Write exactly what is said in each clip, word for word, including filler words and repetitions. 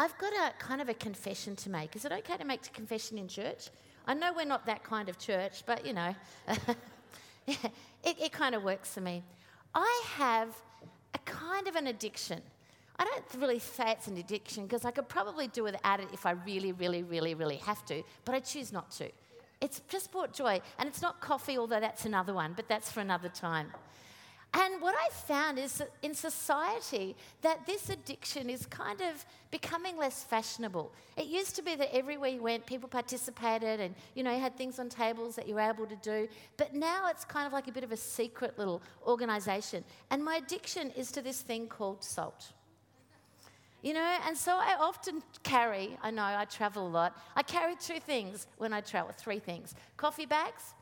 I've got a kind of a confession to make. Is it okay to make a confession in church? I know we're not that kind of church, but, you know, it, it kind of works for me. I have a kind of an addiction. I don't really say it's an addiction because I could probably do without it if I really, really, really, really have to, but I choose not to. It's just brought joy. And it's not coffee, although that's another one, but that's for another time. And what I found is that in society that this addiction is kind of becoming less fashionable. It used to be that everywhere you went, people participated and, you know, you had things on tables that you were able to do. But now it's kind of like a bit of a secret little organisation. And my addiction is to this thing called salt. You know, and so I often carry, I know I travel a lot, I carry two things when I travel, three things. Coffee bags,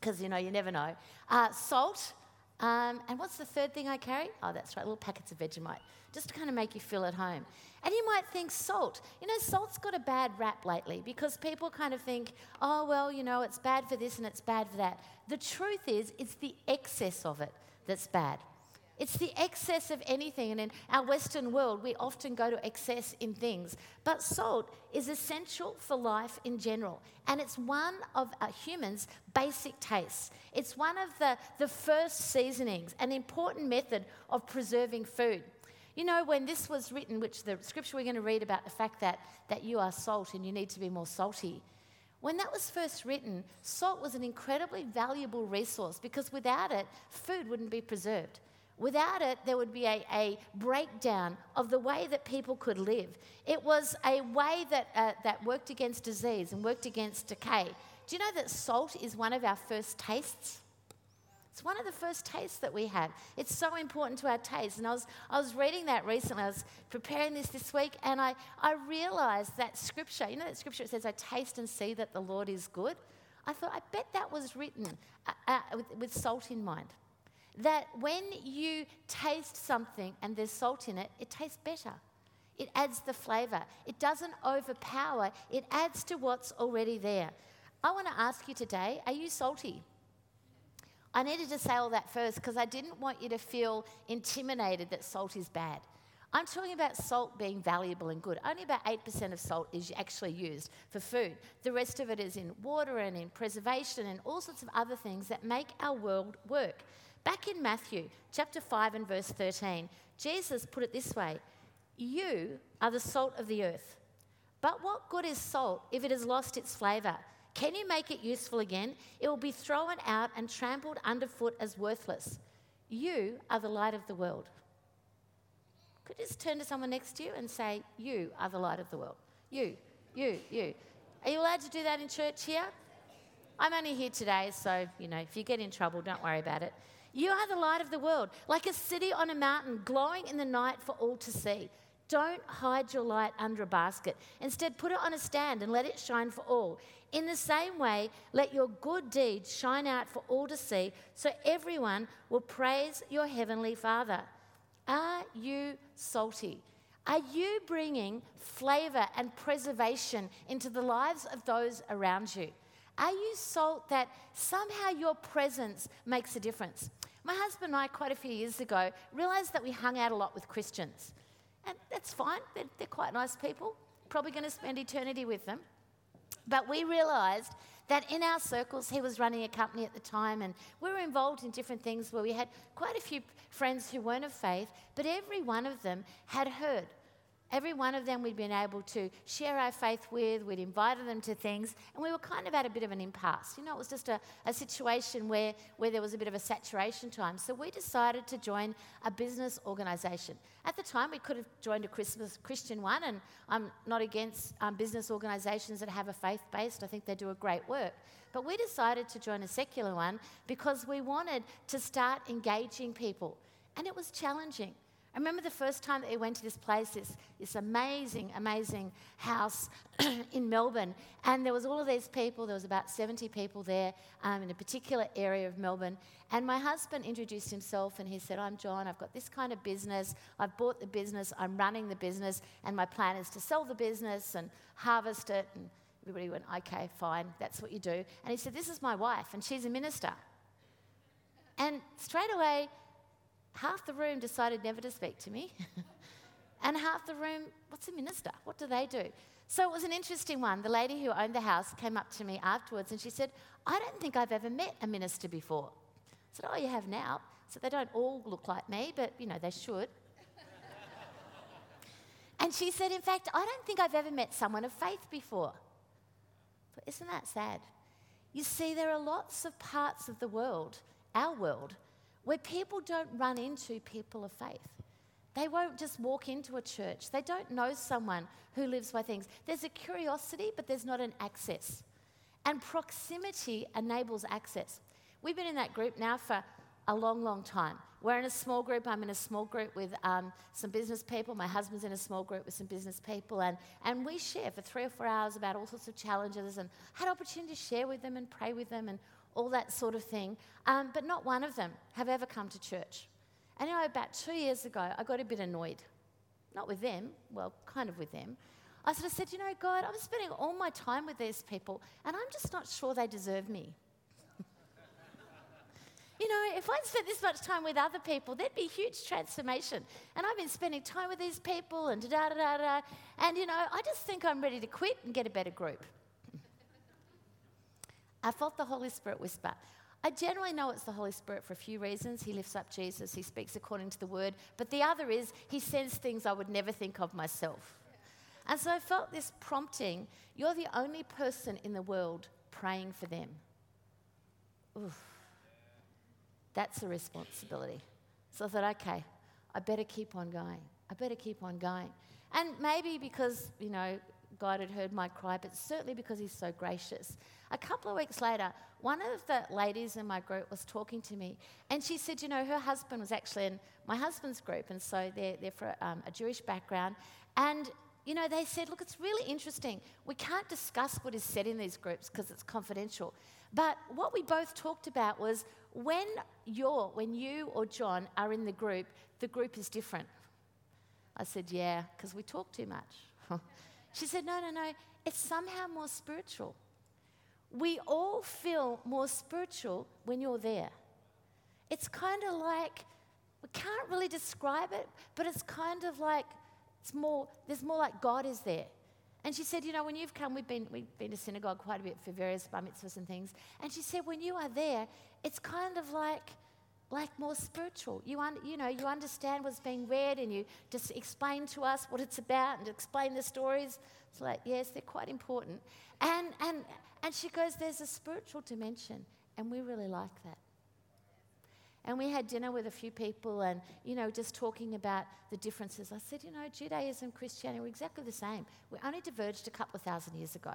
because, you know, you never know. Uh, salt. Um, and what's the third thing I carry? Oh, that's right, little packets of Vegemite, just to kind of make you feel at home. And you might think salt. You know, salt's got a bad rap lately because people kind of think, oh, well, you know, it's bad for this and it's bad for that. The truth is, it's the excess of it that's bad. It's the excess of anything. And in our Western world, we often go to excess in things. But salt is essential for life in general. And it's one of a human's basic tastes. It's one of the, the first seasonings, an important method of preserving food. You know, when this was written, which the scripture we're going to read about the fact that, that you are salt and you need to be more salty. When that was first written, salt was an incredibly valuable resource because without it, food wouldn't be preserved. Without it, there would be a, a breakdown of the way that people could live. It was a way that uh, that worked against disease and worked against decay. Do you know that salt is one of our first tastes? It's one of the first tastes that we have. It's so important to our taste. And I was I was reading that recently. I was preparing this this week, and I, I realised that scripture, you know that scripture that says, I taste and see that the Lord is good? I thought, I bet that was written uh, uh, with, with salt in mind. That when you taste something and there's salt in it, it tastes better. It adds the flavour. It doesn't overpower. It adds to what's already there. I want to ask you today, are you salty? I needed to say all that first because I didn't want you to feel intimidated that salt is bad. I'm talking about salt being valuable and good. Only about eight percent of salt is actually used for food. The rest of it is in water and in preservation and all sorts of other things that make our world work. Back in Matthew chapter five and verse thirteen, Jesus put it this way, you are the salt of the earth. But what good is salt if it has lost its flavour? Can you make it useful again? It will be thrown out and trampled underfoot as worthless. You are the light of the world. Could you just turn to someone next to you and say, you are the light of the world. You, you, you. Are you allowed to do that in church here? I'm only here today, so, you know, if you get in trouble, don't worry about it. You are the light of the world, like a city on a mountain, glowing in the night for all to see. Don't hide your light under a basket. Instead, put it on a stand and let it shine for all. In the same way, let your good deeds shine out for all to see, so everyone will praise your heavenly Father. Are you salty? Are you bringing flavour and preservation into the lives of those around you? Are you salt that somehow your presence makes a difference? My husband and I, quite a few years ago, realised that we hung out a lot with Christians. And that's fine, they're, they're quite nice people, probably going to spend eternity with them. But we realised that in our circles, he was running a company at the time, and we were involved in different things where we had quite a few friends who weren't of faith, but every one of them had heard. Every one of them we'd been able to share our faith with, we'd invited them to things, and we were kind of at a bit of an impasse. You know, it was just a, a situation where, where there was a bit of a saturation time. So we decided to join a business organisation. At the time, we could have joined a Christmas Christian one, and I'm not against um, business organisations that have a faith-based. I think they do a great work. But we decided to join a secular one because we wanted to start engaging people, and it was challenging. I remember the first time that we went to this place, this, this amazing, amazing house in Melbourne, and there was all of these people, there was about seventy people there um, in a particular area of Melbourne, and my husband introduced himself and he said, I'm John, I've got this kind of business, I've bought the business, I'm running the business, and my plan is to sell the business and harvest it, and everybody went, okay, fine, that's what you do. And he said, this is my wife, and she's a minister. And straight away, half the room decided never to speak to me. And half the room, what's a minister? What do they do? So it was an interesting one. The lady who owned the house came up to me afterwards and she said, I don't think I've ever met a minister before. I said, oh, you have now. So they don't all look like me, but, you know, they should. And she said, in fact, I don't think I've ever met someone of faith before. But isn't that sad? You see, there are lots of parts of the world, our world, where people don't run into people of faith. They won't just walk into a church. They don't know someone who lives by things. There's a curiosity, but there's not an access. And proximity enables access. We've been in that group now for a long, long time. We're in a small group. I'm in a small group with um, some business people. My husband's in a small group with some business people. And, and we share for three or four hours about all sorts of challenges and had opportunity to share with them and pray with them and all that sort of thing. Um, but not one of them have ever come to church. And you know, about two years ago, I got a bit annoyed. Not with them, well, kind of with them. I sort of said, you know, God, I'm spending all my time with these people, and I'm just not sure they deserve me. You know, if I'd spent this much time with other people, there'd be huge transformation. And I've been spending time with these people, and da-da-da-da. And, you know, I just think I'm ready to quit and get a better group. I felt the Holy Spirit whisper. I generally know it's the Holy Spirit for a few reasons. He lifts up Jesus. He speaks according to the word. But the other is he says things I would never think of myself. And so I felt this prompting. You're the only person in the world praying for them. Oof. That's a responsibility. So I thought, okay, I better keep on going. I better keep on going. And maybe because, you know, God had heard my cry, but certainly because he's so gracious. A couple of weeks later, one of the ladies in my group was talking to me, and she said, you know, her husband was actually in my husband's group, and so they're, they're from um, a Jewish background. And, you know, they said, look, it's really interesting. We can't discuss what is said in these groups because it's confidential. But what we both talked about was when you're, when you or John are in the group, the group is different. I said, yeah, because we talk too much. She said, no, no, no, it's somehow more spiritual. We all feel more spiritual when you're there. It's kind of like, we can't really describe it, but it's kind of like, it's more, there's more like God is there. And she said, you know, when you've come, we've been we've been to synagogue quite a bit for various bar mitzvahs and things. And she said, when you are there, it's kind of like, like more spiritual. You un, you know, you understand what's being read, and you just explain to us what it's about and explain the stories. It's like, yes, they're quite important. And and and she goes, there's a spiritual dimension, and we really like that. And we had dinner with a few people and, you know, just talking about the differences. I said, you know, Judaism, Christianity, we're exactly the same. We only diverged a couple of thousand years ago.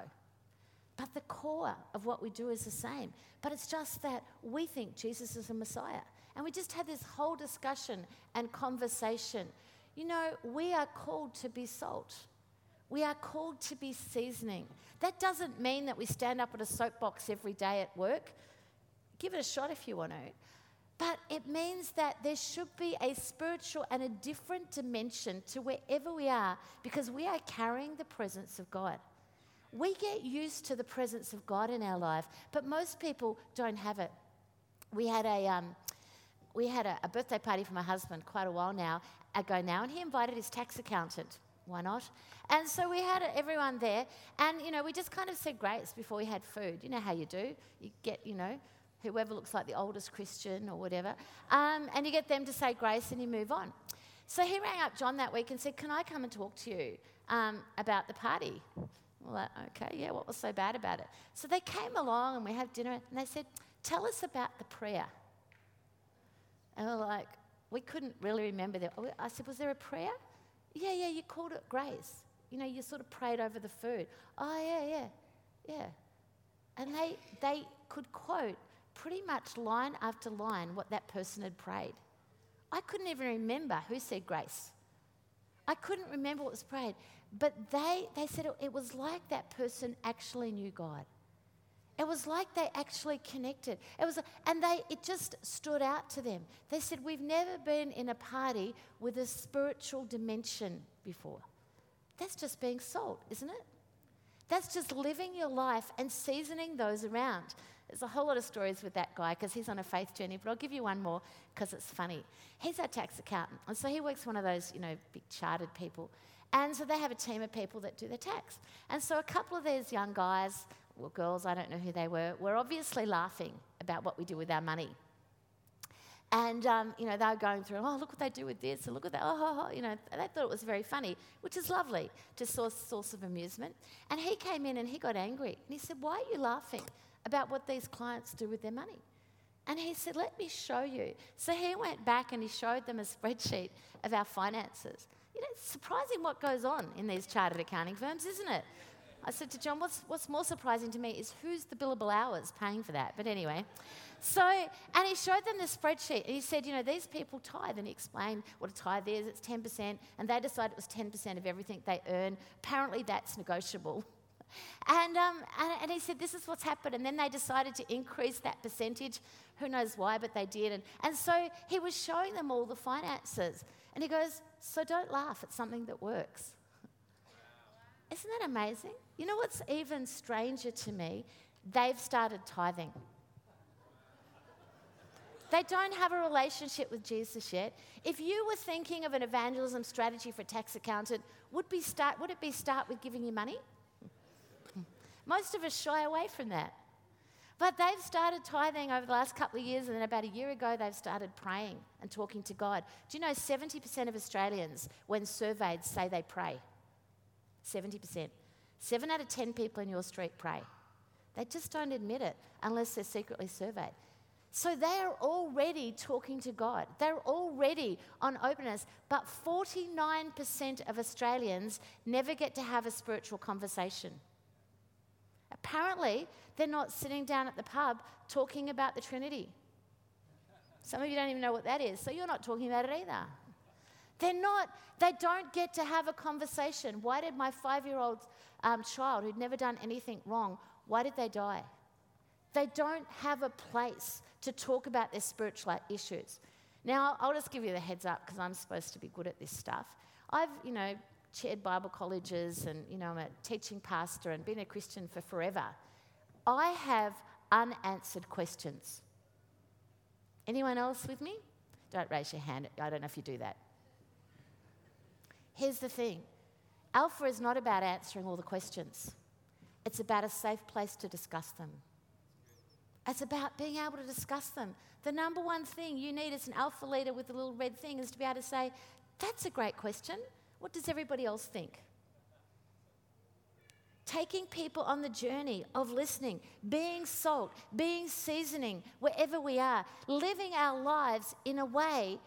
But the core of what we do is the same. But it's just that we think Jesus is the Messiah. And we just had this whole discussion and conversation. You know, we are called to be salt. We are called to be seasoning. That doesn't mean that we stand up at a soapbox every day at work. Give it a shot if you want to. But it means that there should be a spiritual and a different dimension to wherever we are, because we are carrying the presence of God. We get used to the presence of God in our life, but most people don't have it. We had a um, we had a, a birthday party for my husband quite a while now ago now, and he invited his tax accountant. Why not? And so we had everyone there, and you know we just kind of said grace before we had food. You know how you do? You get you know. whoever looks like the oldest Christian or whatever, um, and you get them to say grace and you move on. So he rang up John that week and said, can I come and talk to you um, about the party? We're like, okay, yeah, what was so bad about it? So they came along and we had dinner and they said, tell us about the prayer. And we're like, we couldn't really remember that. I said, was there a prayer? Yeah, yeah, you called it grace. You know, you sort of prayed over the food. Oh, yeah, yeah, yeah. And they they could quote pretty much line after line what that person had prayed. I couldn't even remember who said grace. I couldn't remember what was prayed. But they, they said it, it was like that person actually knew God. It was like they actually connected. It was, and they it just stood out to them. They said, we've never been in a party with a spiritual dimension before. That's just being salt, isn't it? That's just living your life and seasoning those around. There's a whole lot of stories with that guy because he's on a faith journey, but I'll give you one more because it's funny. He's our tax accountant, and so he works for one of those, you know, big chartered people. And so they have a team of people that do their tax. And so a couple of these young guys, well, girls, I don't know who they were, were obviously laughing about what we do with our money. And, um, you know, they were going through, oh, look what they do with this, and look at that, oh, you know, they thought it was very funny, which is lovely, just a source of amusement. And he came in and he got angry. And he said, why are you laughing about what these clients do with their money? And he said, let me show you. So he went back and he showed them a spreadsheet of our finances. You know, it's surprising what goes on in these chartered accounting firms, isn't it? I said to John, what's, what's more surprising to me is who's the billable hours paying for that? But anyway, so, and he showed them the spreadsheet, and he said, you know, these people tithe, and he explained what a tithe is, it's ten percent, and they decided it was ten percent of everything they earn. Apparently that's negotiable. And, um, and and he said, this is what's happened. And then they decided to increase that percentage. Who knows why, but they did. And, and so he was showing them all the finances. And he goes, so don't laugh at something that works. Isn't that amazing? You know what's even stranger to me? They've started tithing. They don't have a relationship with Jesus yet. If you were thinking of an evangelism strategy for a tax accountant, would be start, would it be start with giving you money? Most of us shy away from that. But they've started tithing over the last couple of years, and then about a year ago, they've started praying and talking to God. Do you know seventy percent of Australians, when surveyed, say they pray? seventy percent. Seven out of ten people in your street pray. They just don't admit it unless they're secretly surveyed. So they are already talking to God. They're already on openness. But forty-nine percent of Australians never get to have a spiritual conversation. Apparently, they're not sitting down at the pub talking about the Trinity. Some of you don't even know what that is, so you're not talking about it either. They're not, they don't get to have a conversation. Why did my five-year-old um, child, who'd never done anything wrong, why did they die? They don't have a place to talk about their spiritual issues. Now, I'll just give you the heads up because I'm supposed to be good at this stuff. I've, you know, chaired Bible colleges, and, you know, I'm a teaching pastor and been a Christian for forever. I have unanswered questions. Anyone else with me? Don't raise your hand. I don't know if you do that. Here's the thing. Alpha is not about answering all the questions. It's about a safe place to discuss them. It's about being able to discuss them. The number one thing you need as an Alpha leader with the little red thing is to be able to say, that's a great question. What does everybody else think? Taking people on the journey of listening, being salt, being seasoning, wherever we are, living our lives in a way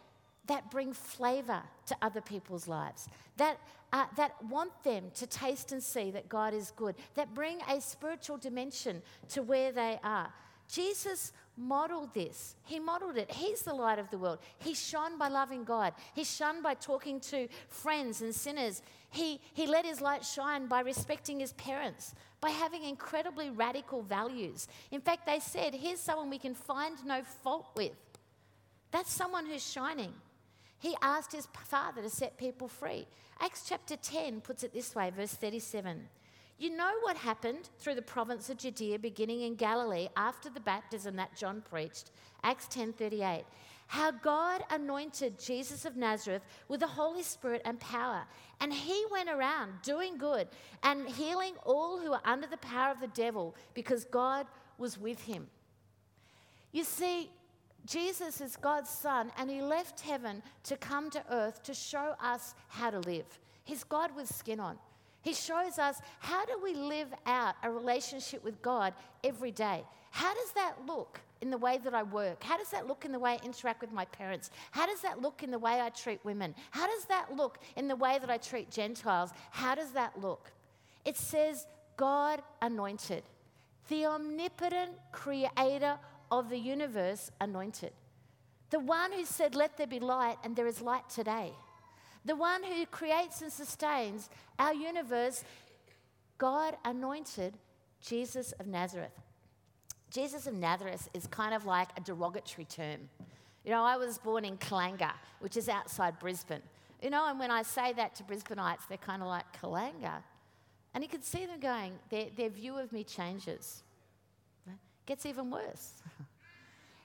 that bring flavour to other people's lives, that, uh, that want them to taste and see that God is good, that bring a spiritual dimension to where they are. Jesus modeled this. He modeled it. He's the light of the world. He shone by loving God. He shone by talking to friends and sinners. He, he let his light shine by respecting his parents, by having incredibly radical values. In fact, they said, here's someone we can find no fault with. That's someone who's shining. He asked his father to set people free. Acts chapter ten puts it this way, verse thirty-seven. You know what happened through the province of Judea, beginning in Galilee, after the baptism that John preached, Acts ten thirty-eight. How God anointed Jesus of Nazareth with the Holy Spirit and power. And he went around doing good and healing all who were under the power of the devil because God was with him. You see, Jesus is God's son, and he left heaven to come to earth to show us how to live. He's God with skin on. He shows us how do we live out a relationship with God every day. How does that look in the way that I work? How does that look in the way I interact with my parents? How does that look in the way I treat women? How does that look in the way that I treat Gentiles? How does that look? It says God anointed, the omnipotent creator of the universe anointed. The one who said, let there be light, and there is light today. The one who creates and sustains our universe, God anointed Jesus of Nazareth. Jesus of Nazareth is kind of like a derogatory term. You know, I was born in Kalanga, which is outside Brisbane. You know, and when I say that to Brisbaneites, they're kind of like, Kalanga? And you can see them going, their, their view of me changes. gets even worse.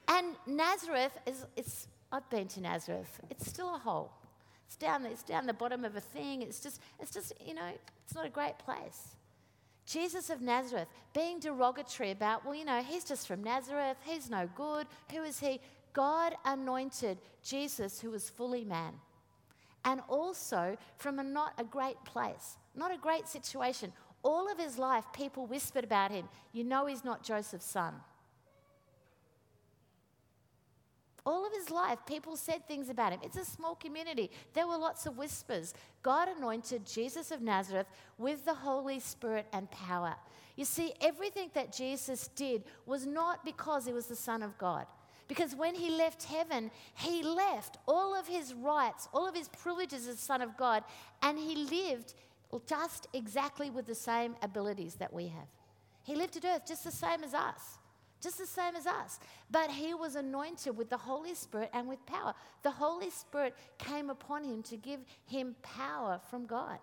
And Nazareth is, it's, I've been to Nazareth. It's still a hole. It's down, it's down the bottom of a thing. It's just, it's just, you know, it's not a great place. Jesus of Nazareth, being derogatory about, well, you know, he's just from Nazareth. He's no good. Who is he? God anointed Jesus, who was fully man. And also from a not a great place, not a great situation. All of his life, people whispered about him, you know he's not Joseph's son. All of his life, people said things about him. It's a small community. There were lots of whispers. God anointed Jesus of Nazareth with the Holy Spirit and power. You see, everything that Jesus did was not because he was the Son of God. Because when he left heaven, he left all of his rights, all of his privileges as Son of God, and he lived just exactly with the same abilities that we have. He lived on earth just the same as us. Just the same as us. But he was anointed with the Holy Spirit and with power. The Holy Spirit came upon him to give him power from God.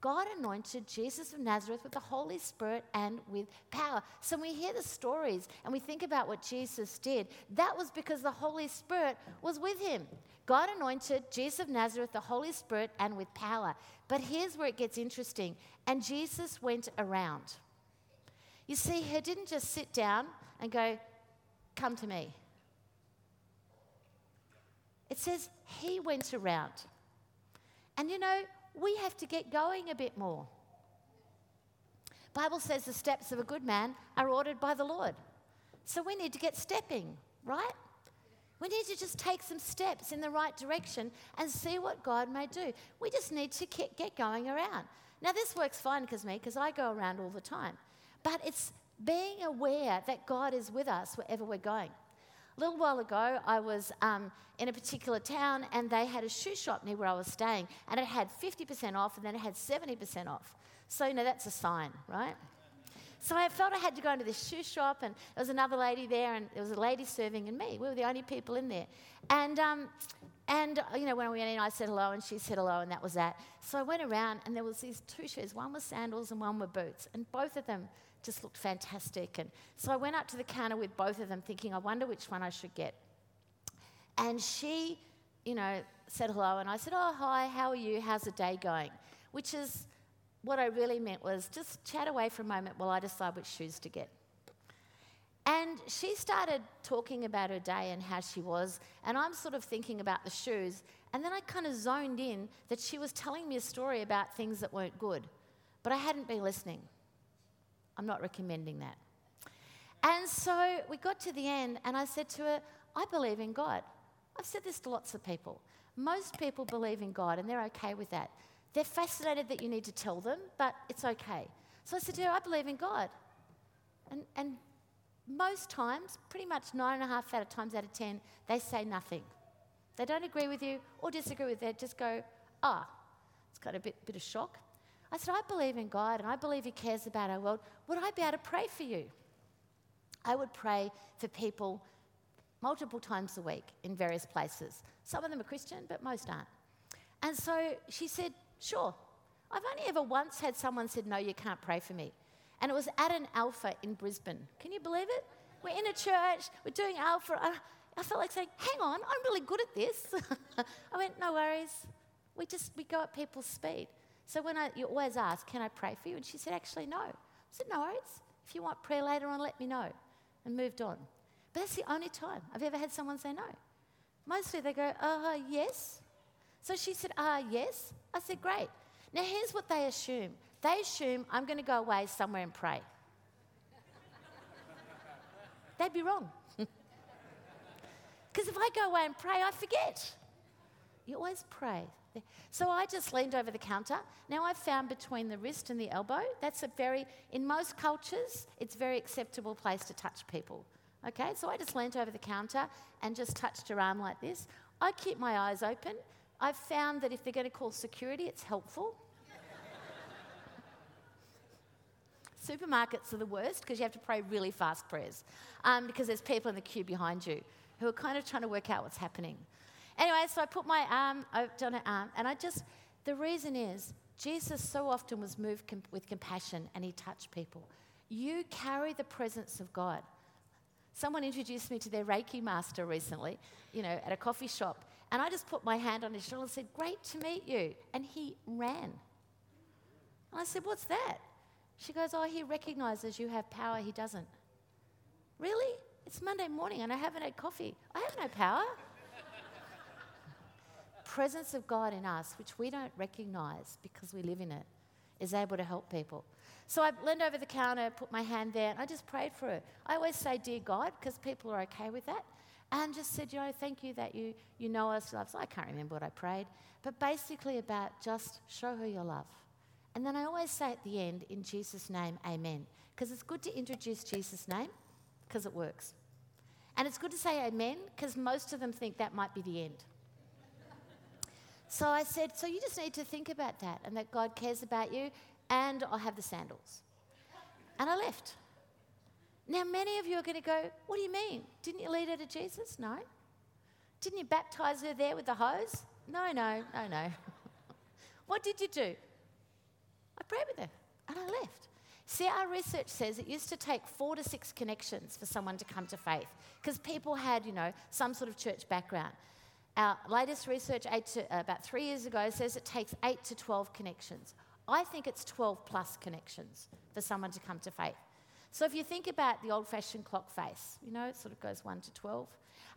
God anointed Jesus of Nazareth with the Holy Spirit and with power. So when we hear the stories and we think about what Jesus did, that was because the Holy Spirit was with him. God anointed Jesus of Nazareth, the Holy Spirit, and with power. But here's where it gets interesting. And Jesus went around. You see, he didn't just sit down and go, come to me. It says he went around. And you know, we have to get going a bit more. Bible says the steps of a good man are ordered by the Lord. So we need to get stepping, right? We need to just take some steps in the right direction and see what God may do. We just need to get going around. Now this works fine for me because I go around all the time. But it's being aware that God is with us wherever we're going. A little while ago, I was um, in a particular town and they had a shoe shop near where I was staying and it had fifty percent off and then it had seventy percent off. So, you know, that's a sign, right? So I felt I had to go into this shoe shop and there was another lady there and there was a lady serving and me. We were the only people in there. And, um, and you know, when we went in, I said hello and she said hello and that was that. So I went around and there was these two shoes. One was sandals and one were boots and both of them just looked fantastic. And so I went up to the counter with both of them thinking, I wonder which one I should get. And she, you know, said hello and I said, oh, hi, how are you? How's the day going? Which is what I really meant was just chat away for a moment while I decide which shoes to get. And she started talking about her day and how she was, and I'm sort of thinking about the shoes, and then I kind of zoned in that she was telling me a story about things that weren't good, but I hadn't been listening. I'm not recommending that. And so we got to the end and I said to her, I believe in God. I've said this to lots of people. Most people believe in God and they're okay with that. They're fascinated that you need to tell them, but it's okay. So I said to her, I believe in God. And, and most times, pretty much nine and a half out of times out of ten, they say nothing. They don't agree with you or disagree with you. They just go, ah, it's got a bit, bit of shock. I said, I believe in God and I believe he cares about our world. Would I be able to pray for you? I would pray for people multiple times a week in various places. Some of them are Christian, but most aren't. And so she said, sure. I've only ever once had someone said, no, you can't pray for me. And it was at an Alpha in Brisbane. Can you believe it? We're in a church, we're doing Alpha. I, I felt like saying, hang on, I'm really good at this. I went, no worries. We just, we go at people's speed. So when I, you always ask, can I pray for you? And she said, actually, no. I said, no worries. If you want prayer later on, let me know. And moved on. But that's the only time I've ever had someone say no. Mostly they go, uh, yes. So she said, ah, uh, yes. I said, great. Now here's what they assume. They assume I'm going to go away somewhere and pray. They'd be wrong. Because if I go away and pray, I forget. You always pray. So I just leaned over the counter. Now I've found between the wrist and the elbow, that's a very, in most cultures, it's a very acceptable place to touch people. Okay, so I just leaned over the counter and just touched her arm like this. I keep my eyes open. I've found that if they're going to call security, it's helpful. Supermarkets are the worst because you have to pray really fast prayers um, because there's people in the queue behind you who are kind of trying to work out what's happening. Anyway, so I put my arm on her arm, and I just, the reason is, Jesus so often was moved com- with compassion, and he touched people. You carry the presence of God. Someone introduced me to their Reiki master recently, you know, at a coffee shop. And I just put my hand on his shoulder and said, "Great to meet you." And he ran. And I said, "What's that?" She goes, "Oh, he recognises you have power. He doesn't." Really? It's Monday morning and I haven't had coffee. I have no power. Presence of God in us, which we don't recognise because we live in it, is able to help people. So I leaned over the counter, put my hand there, and I just prayed for her. I always say, "Dear God," because people are okay with that. And just said, you know, "Thank you that you, you know us, love." So I can't remember what I prayed. But basically about just show her your love. And then I always say at the end, "In Jesus' name, amen." Because it's good to introduce Jesus' name because it works. And it's good to say amen because most of them think that might be the end. So I said, "So you just need to think about that and that God cares about you, and I'll have the sandals." And I left. Now, many of you are going to go, "What do you mean? Didn't you lead her to Jesus?" No. "Didn't you baptise her there with the hose?" No, no, no, no. "What did you do?" "I prayed with her and I left." See, our research says it used to take four to six connections for someone to come to faith because people had, you know, some sort of church background. Our latest research eight to, uh, about three years ago says it takes eight to twelve connections. I think it's twelve plus connections for someone to come to faith. So if you think about the old-fashioned clock face, you know, it sort of goes one to twelve.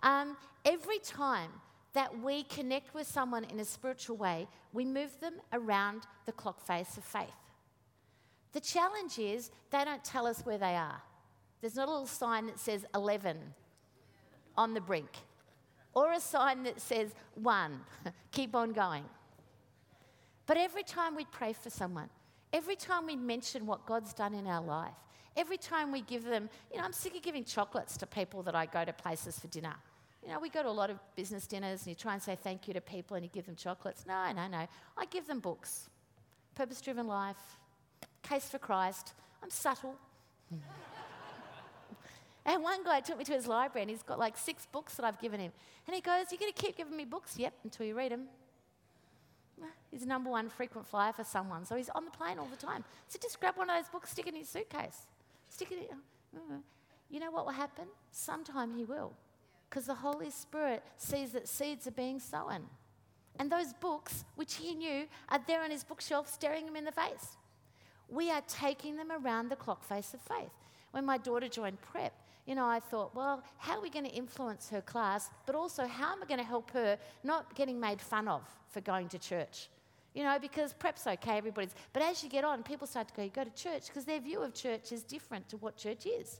Um, every time that we connect with someone in a spiritual way, we move them around the clock face of faith. The challenge is they don't tell us where they are. There's not a little sign that says eleven on the brink. Or a sign that says, "One, keep on going." But every time we pray for someone, every time we mention what God's done in our life, every time we give them, you know, I'm sick of giving chocolates to people that I go to places for dinner. You know, we go to a lot of business dinners and you try and say thank you to people and you give them chocolates. No, no, no. I give them books. Purpose-Driven Life, Case for Christ. I'm subtle. And one guy took me to his library and he's got like six books that I've given him. And he goes, "You're going to keep giving me books?" "Yep, until you read them." He's a number one frequent flyer for someone. So he's on the plane all the time. So just grab one of those books, stick it in his suitcase. Stick it in. You know what will happen? Sometime he will. Because the Holy Spirit sees that seeds are being sown. And those books, which he knew, are there on his bookshelf staring him in the face. We are taking them around the clock face of faith. When my daughter joined prep, you know, I thought, well, how are we going to influence her class, but also how am I going to help her not getting made fun of for going to church? You know, because prep's okay, everybody's... But as you get on, people start to go, "You go to church," because their view of church is different to what church is.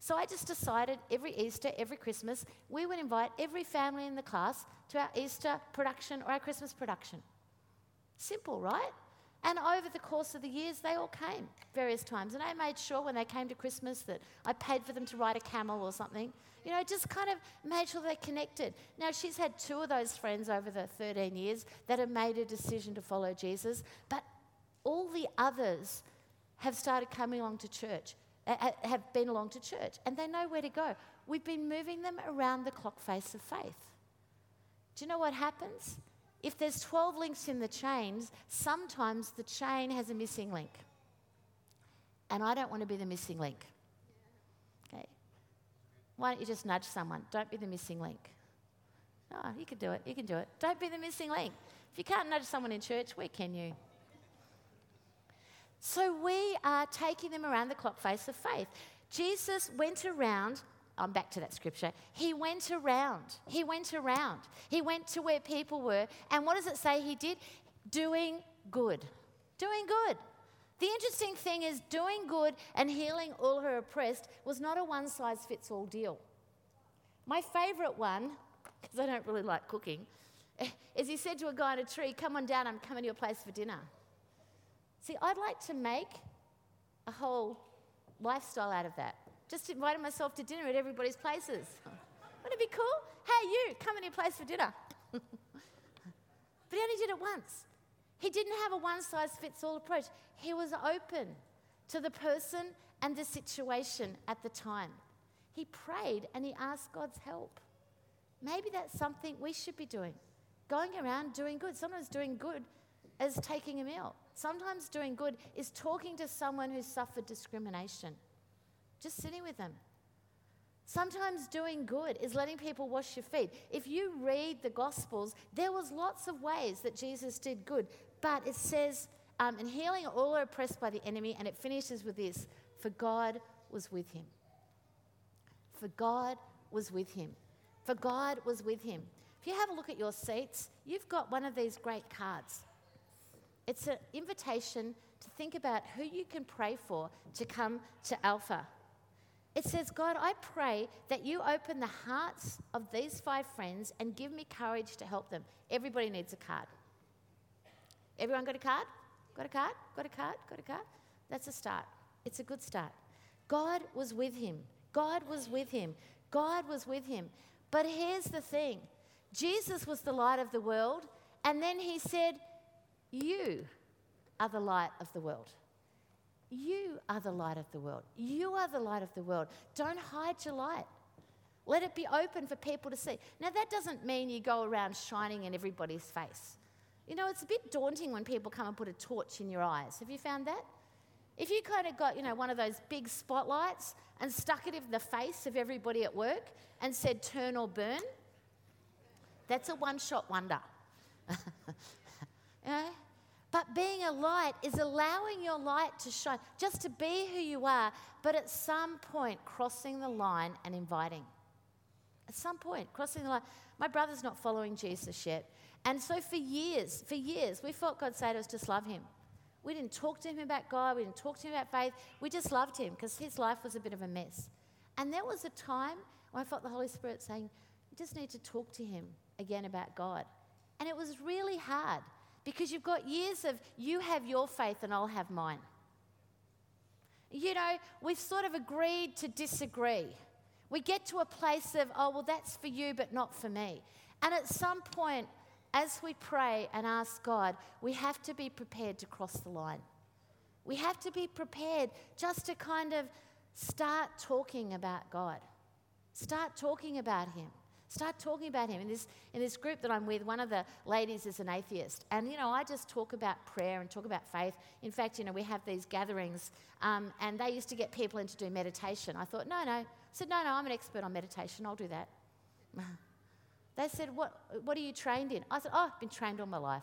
So I just decided every Easter, every Christmas, we would invite every family in the class to our Easter production or our Christmas production. Simple, right? And over the course of the years, they all came various times. And I made sure when they came to Christmas that I paid for them to ride a camel or something. You know, just kind of made sure they connected. Now, she's had two of those friends over the thirteen years that have made a decision to follow Jesus. But all the others have started coming along to church, have been along to church, and they know where to go. We've been moving them around the clock face of faith. Do you know what happens? If there's twelve links in the chains, sometimes the chain has a missing link. And I don't want to be the missing link. Okay? Why don't you just nudge someone? Don't be the missing link. Oh, you can do it. You can do it. Don't be the missing link. If you can't nudge someone in church, where can you? So we are taking them around the clock face of faith. Jesus went around... I'm back to that scripture. He went around. He went around. He went to where people were. And what does it say he did? Doing good. Doing good. The interesting thing is doing good and healing all who are oppressed was not a one-size-fits-all deal. My favourite one, because I don't really like cooking, is he said to a guy on a tree, "Come on down, I'm coming to your place for dinner." See, I'd like to make a whole lifestyle out of that. Just invited myself to dinner at everybody's places. Wouldn't it be cool? "Hey, you, come in your place for dinner." But he only did it once. He didn't have a one-size-fits-all approach. He was open to the person and the situation at the time. He prayed and he asked God's help. Maybe that's something we should be doing, going around doing good. Sometimes doing good is taking a meal. Sometimes doing good is talking to someone who suffered discrimination. Just sitting with them. Sometimes doing good is letting people wash your feet. If you read the Gospels, there was lots of ways that Jesus did good. But it says, um, and healing all are oppressed by the enemy, and it finishes with this, for God was with him. For God was with him. For God was with him. If you have a look at your seats, you've got one of these great cards. It's an invitation to think about who you can pray for to come to Alpha. It says, God, I pray that you open the hearts of these five friends and give me courage to help them. Everybody needs a card. Everyone got a card? Got a card? Got a card? Got a card? That's a start. It's a good start. God was with him. God was with him. God was with him. But here's the thing. Jesus was the light of the world, and then he said, you are the light of the world. You are the light of the world. You are the light of the world. Don't hide your light. Let it be open for people to see. Now, that doesn't mean you go around shining in everybody's face. You know, it's a bit daunting when people come and put a torch in your eyes. Have you found that? If you kind of got, you know, one of those big spotlights and stuck it in the face of everybody at work and said, turn or burn, that's a one-shot wonder. You know? But being a light is allowing your light to shine, just to be who you are, but at some point crossing the line and inviting. At some point, crossing the line. My brother's not following Jesus yet. And so for years, for years, we felt God say to us, just love him. We didn't talk to him about God. We didn't talk to him about faith. We just loved him because his life was a bit of a mess. And there was a time when I felt the Holy Spirit saying, you just need to talk to him again about God. And it was really hard. Because you've got years of, you have your faith and I'll have mine. You know, we've sort of agreed to disagree. We get to a place of, oh, well, that's for you, but not for me. And at some point, as we pray and ask God, we have to be prepared to cross the line. We have to be prepared just to kind of start talking about God. Start talking about him. Start talking about him. In this in this group that I'm with, one of the ladies is an atheist. And, you know, I just talk about prayer and talk about faith. In fact, you know, we have these gatherings um, and they used to get people in to do meditation. I thought, no, no. I said, no, no, I'm an expert on meditation. I'll do that. They said, what, what are you trained in? I said, oh, I've been trained all my life.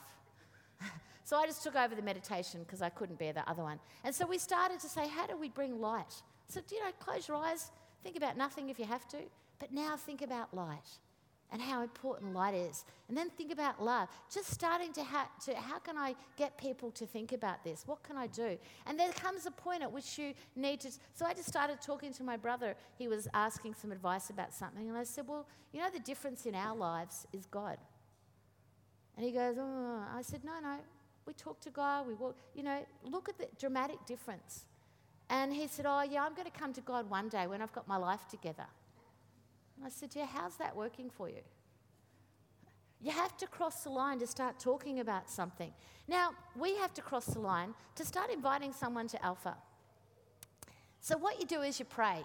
So I just took over the meditation because I couldn't bear the other one. And so we started to say, how do we bring light? So, you know, close your eyes. Think about nothing if you have to. But now think about light and how important light is. And then think about love. Just starting to, ha- to how can I get people to think about this? What can I do? And there comes a point at which you need to. So I just started talking to my brother. He was asking some advice about something. And I said, well, you know, the difference in our lives is God. And he goes, oh. I said, no, no. We talk to God. We walk. You know, look at the dramatic difference. And he said, oh, yeah, I'm going to come to God one day when I've got my life together. I said, yeah, how's that working for you? You have to cross the line to start talking about something. Now, we have to cross the line to start inviting someone to Alpha. So what you do is you pray.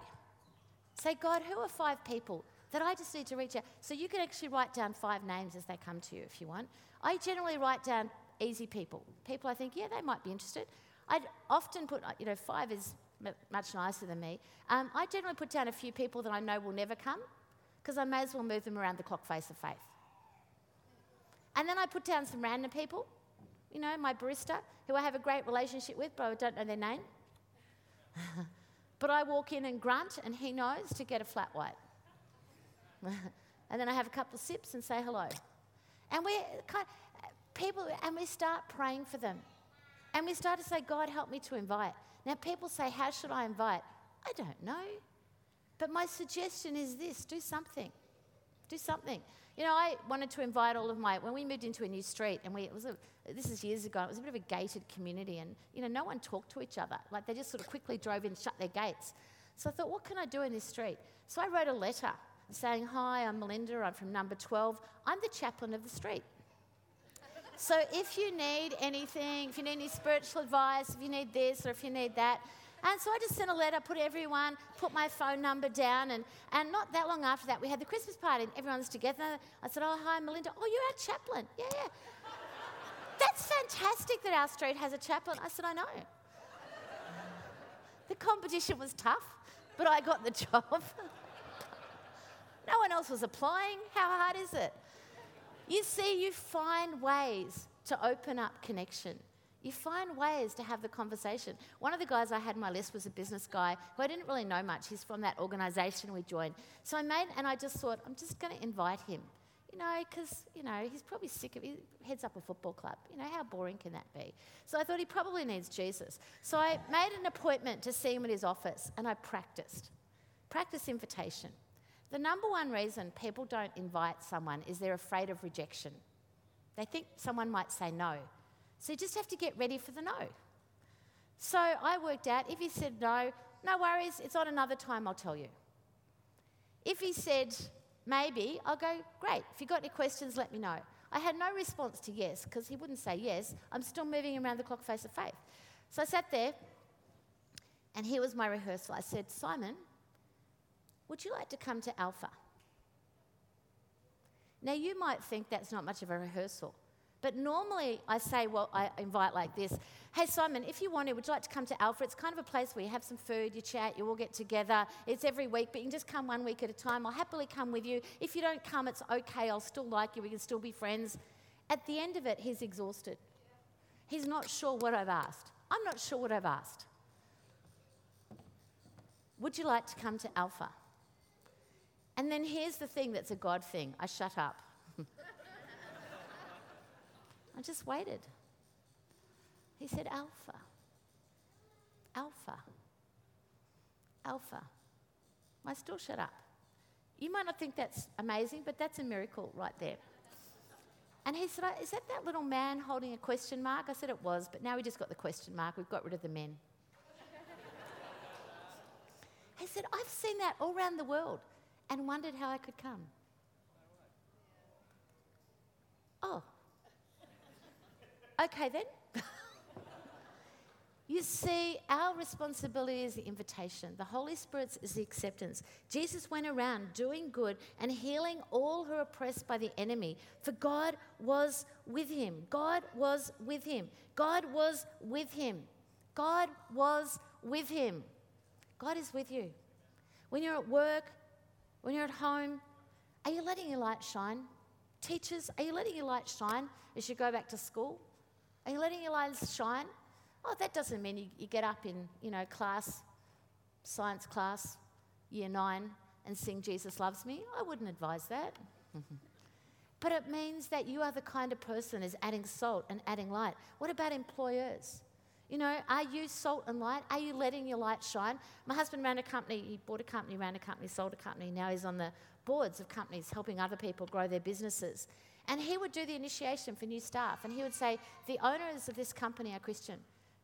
Say, God, who are five people that I just need to reach out? So you can actually write down five names as they come to you if you want. I generally write down easy people, people I think, yeah, they might be interested. I'd often put, you know, five is m- much nicer than me. Um, I generally put down a few people that I know will never come, because I may as well move them around the clock face of faith. And then I put down some random people, you know, my barista, who I have a great relationship with, but I don't know their name. But I walk in and grunt, and he knows to get a flat white. And then I have a couple of sips and say hello. And we kind of, people, and we start praying for them. And we start to say, God, help me to invite. Now, people say, how should I invite? I don't know. But my suggestion is this, do something. Do something. You know, I wanted to invite all of my, when we moved into a new street, and we, it was a, this is years ago, it was a bit of a gated community, and, you know, no one talked to each other. Like, they just sort of quickly drove in, shut their gates. So I thought, what can I do in this street? So I wrote a letter saying, hi, I'm Melinda, I'm from number twelve. I'm the chaplain of the street. So if you need anything, if you need any spiritual advice, if you need this or if you need that. And so I just sent a letter, put everyone, put my phone number down, and, and not that long after that, we had the Christmas party, and everyone's together. I said, oh, hi, Melinda. Oh, you're our chaplain. Yeah, yeah. That's fantastic that our street has a chaplain. I said, I know. The competition was tough, but I got the job. No one else was applying. How hard is it? You see, you find ways to open up connection. You find ways to have the conversation. One of the guys I had on my list was a business guy who I didn't really know much. He's from that organisation we joined. So I made, and I just thought, I'm just going to invite him. You know, because, you know, he's probably sick of it. He heads up a football club. You know, how boring can that be? So I thought he probably needs Jesus. So I made an appointment to see him at his office, and I practiced. Practice invitation. The number one reason people don't invite someone is they're afraid of rejection. They think someone might say no. So you just have to get ready for the no. So I worked out, if he said no, no worries, it's on another time, I'll tell you. If he said maybe, I'll go, great, if you've got any questions, let me know. I had no response to yes, because he wouldn't say yes. I'm still moving around the clock face of faith. So I sat there, and here was my rehearsal. I said, Simon, would you like to come to Alpha? Now, you might think that's not much of a rehearsal, but normally I say, well, I invite like this. Hey, Simon, if you want to, would you like to come to Alpha? It's kind of a place where you have some food, you chat, you all get together. It's every week, but you can just come one week at a time. I'll happily come with you. If you don't come, it's okay. I'll still like you. We can still be friends. At the end of it, he's exhausted. He's not sure what I've asked. I'm not sure what I've asked. Would you like to come to Alpha? And then here's the thing that's a God thing. I shut up. I just waited. He said, Alpha, Alpha, Alpha. I still shut up. You might not think that's amazing, but that's a miracle right there. And he said, is that that little man holding a question mark? I said it was, but now we just got the question mark. We've got rid of the men. He said, I've seen that all around the world and wondered how I could come. Oh. Okay then. You see, our responsibility is the invitation. The Holy Spirit's is the acceptance. Jesus went around doing good and healing all who are oppressed by the enemy, for God was with him. God was with him. God was with him. God was with him. God is with you. When you're at work, when you're at home, are you letting your light shine? Teachers, are you letting your light shine as you go back to school? Are you letting your lights shine? Oh, that doesn't mean you, you get up in, you know, class, science class, year nine, and sing Jesus Loves Me. I wouldn't advise that. But it means that you are the kind of person who's adding salt and adding light. What about employers? You know, are you salt and light? Are you letting your light shine? My husband ran a company. He bought a company, ran a company, sold a company. Now he's on the boards of companies helping other people grow their businesses. And he would do the initiation for new staff, and he would say, the owners of this company are Christian.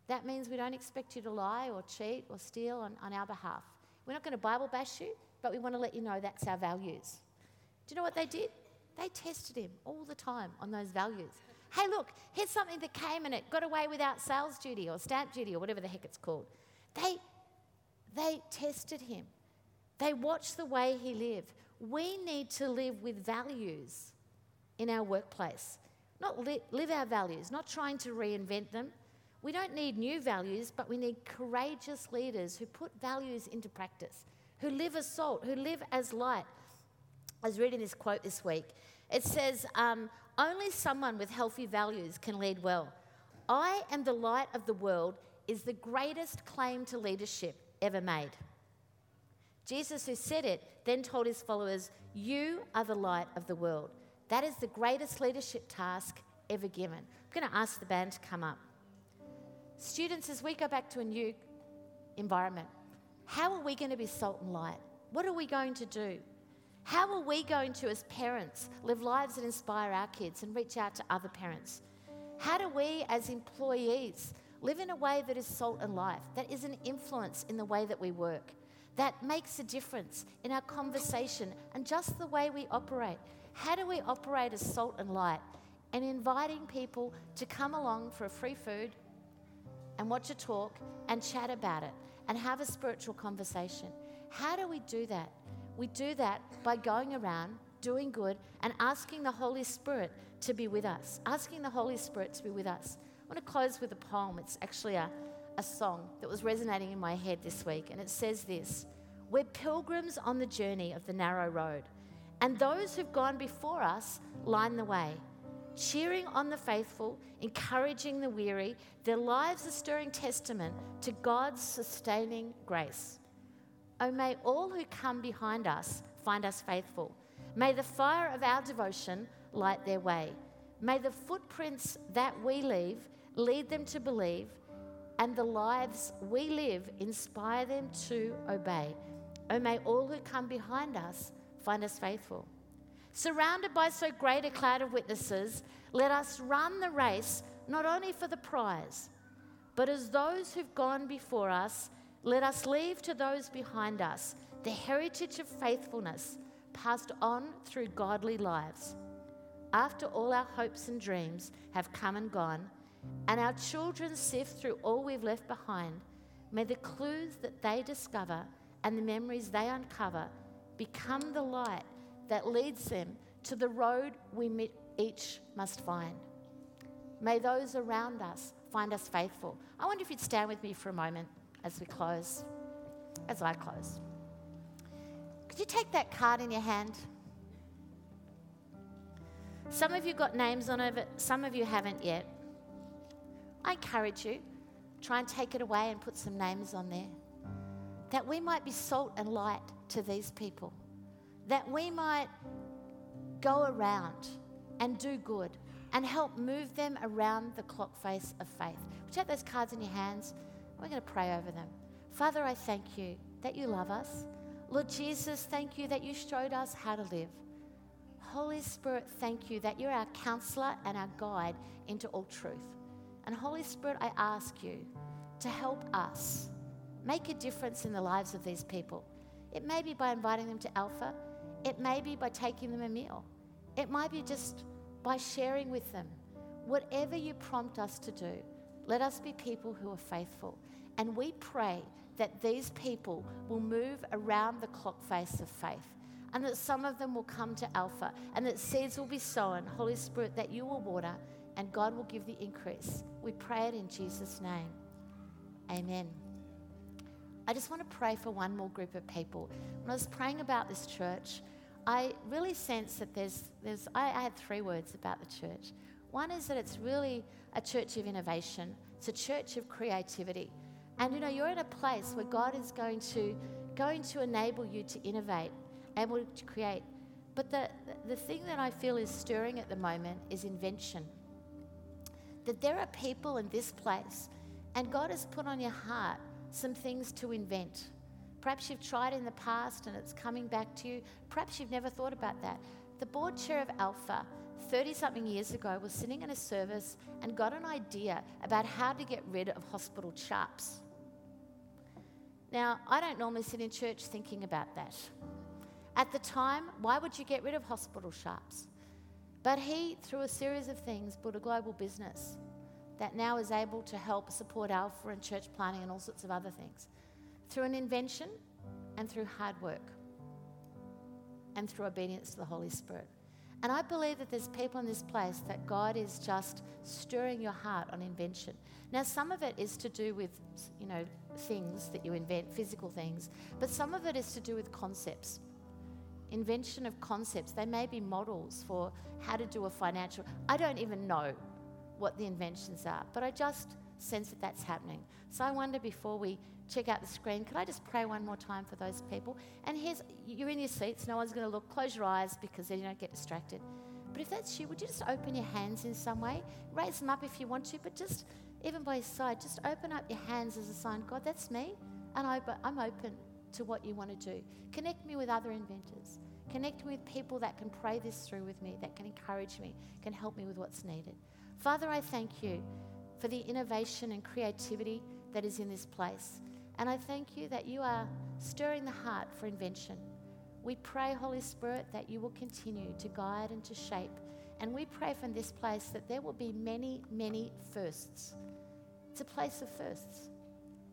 That means we don't expect you to lie or cheat or steal on, on our behalf. We're not going to Bible bash you, but we want to let you know that's our values. Do you know what they did? They tested him all the time on those values. Hey, look, here's something that came and it got away without sales duty or stamp duty or whatever the heck it's called. They, they tested him. They watched the way he lived. We need to live with values in our workplace. Not li- live our values, not trying to reinvent them. We don't need new values, but we need courageous leaders who put values into practice, who live as salt, who live as light. I was reading this quote this week. It says, um, only someone with healthy values can lead well. I am the light of the world is the greatest claim to leadership ever made. Jesus, who said it, then told his followers, you are the light of the world. That is the greatest leadership task ever given. I'm going to ask the band to come up. Students, as we go back to a new environment, how are we going to be salt and light? What are we going to do? How are we going to, as parents, live lives that inspire our kids and reach out to other parents? How do we, as employees, live in a way that is salt and life, that is an influence in the way that we work, that makes a difference in our conversation and just the way we operate? How do we operate as salt and light? And inviting people to come along for a free food and watch a talk and chat about it and have a spiritual conversation. How do we do that? We do that by going around, doing good, and asking the Holy Spirit to be with us. Asking the Holy Spirit to be with us. I want to close with a poem. It's actually a, a song that was resonating in my head this week, and it says this. We're pilgrims on the journey of the narrow road. and those who've gone before us line the way, cheering on the faithful, encouraging the weary. Their lives are stirring testament to God's sustaining grace. Oh, may all who come behind us find us faithful. May the fire of our devotion light their way. May the footprints that we leave lead them to believe, and the lives we live inspire them to obey. Oh, may all who come behind us find us faithful. Surrounded by so great a cloud of witnesses, let us run the race not only for the prize, but as those who've gone before us, let us leave to those behind us the heritage of faithfulness passed on through godly lives. After all our hopes and dreams have come and gone, and our children sift through all we've left behind, may the clues that they discover and the memories they uncover become the light that leads them to the road we each must find. May those around us find us faithful. I wonder if you'd stand with me for a moment as we close, as I close. Could you take that card in your hand? Some of you got names on it, some of you haven't yet. I encourage you, try and take it away and put some names on there, that we might be salt and light to these people, that we might go around and do good and help move them around the clock face of faith. We'll take those cards in your hands. We're going to pray over them. Father, I thank you that you love us. Lord Jesus, thank you that you showed us how to live. Holy Spirit, thank you that you're our counselor and our guide into all truth. And Holy Spirit, I ask you to help us make a difference in the lives of these people. It may be by inviting them to Alpha. It may be by taking them a meal. It might be just by sharing with them. Whatever you prompt us to do, let us be people who are faithful. And we pray that these people will move around the clock face of faith, and that some of them will come to Alpha, and that seeds will be sown, Holy Spirit, that you will water, and God will give the increase. We pray it in Jesus' name. Amen. I just want to pray for one more group of people. When I was praying about this church, I really sense that there's, there's I, I had three words about the church. One is that it's really a church of innovation. It's a church of creativity. And you know, you're in a place where God is going to, going to enable you to innovate, able to create. But the, the thing that I feel is stirring at the moment is invention. That there are people in this place, and God has put on your heart some things to invent. Perhaps you've tried in the past and it's coming back to you. Perhaps you've never thought about that. The board chair of Alpha, thirty-something years ago, was sitting in a service and got an idea about how to get rid of hospital sharps. Now, I don't normally sit in church thinking about that. At the time, why would you get rid of hospital sharps? But he, through a series of things, built a global business that now is able to help support Alpha and church planning and all sorts of other things, through an invention and through hard work and through obedience to the Holy Spirit. And I believe that there's people in this place that God is just stirring your heart on invention. Now, some of it is to do with, you know, things that you invent, physical things, but some of it is to do with concepts. Invention of concepts. They may be models for how to do a financial. I don't even know what the inventions are, but I just sense that that's happening. So I wonder, before we check out the screen, could I just pray one more time for those people? And here's, you're in your seats, no one's going to look, close your eyes because then you don't get distracted. But if that's you, would you just open your hands in some way? Raise them up if you want to, but just, even by your side, just open up your hands as a sign, God, that's me, and I, I'm open to what you want to do. Connect me with other inventors. Connect me with people that can pray this through with me, that can encourage me, can help me with what's needed. Father, I thank you for the innovation and creativity that is in this place. And I thank you that you are stirring the heart for invention. We pray, Holy Spirit, that you will continue to guide and to shape. And we pray from this place that there will be many, many firsts. It's a place of firsts.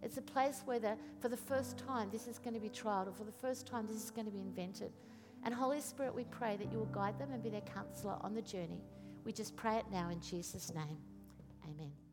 It's a place where the, for the first time this is going to be trialed, or for the first time this is going to be invented. And Holy Spirit, we pray that you will guide them and be their counselor on the journey. We just pray it now in Jesus' name. Amen.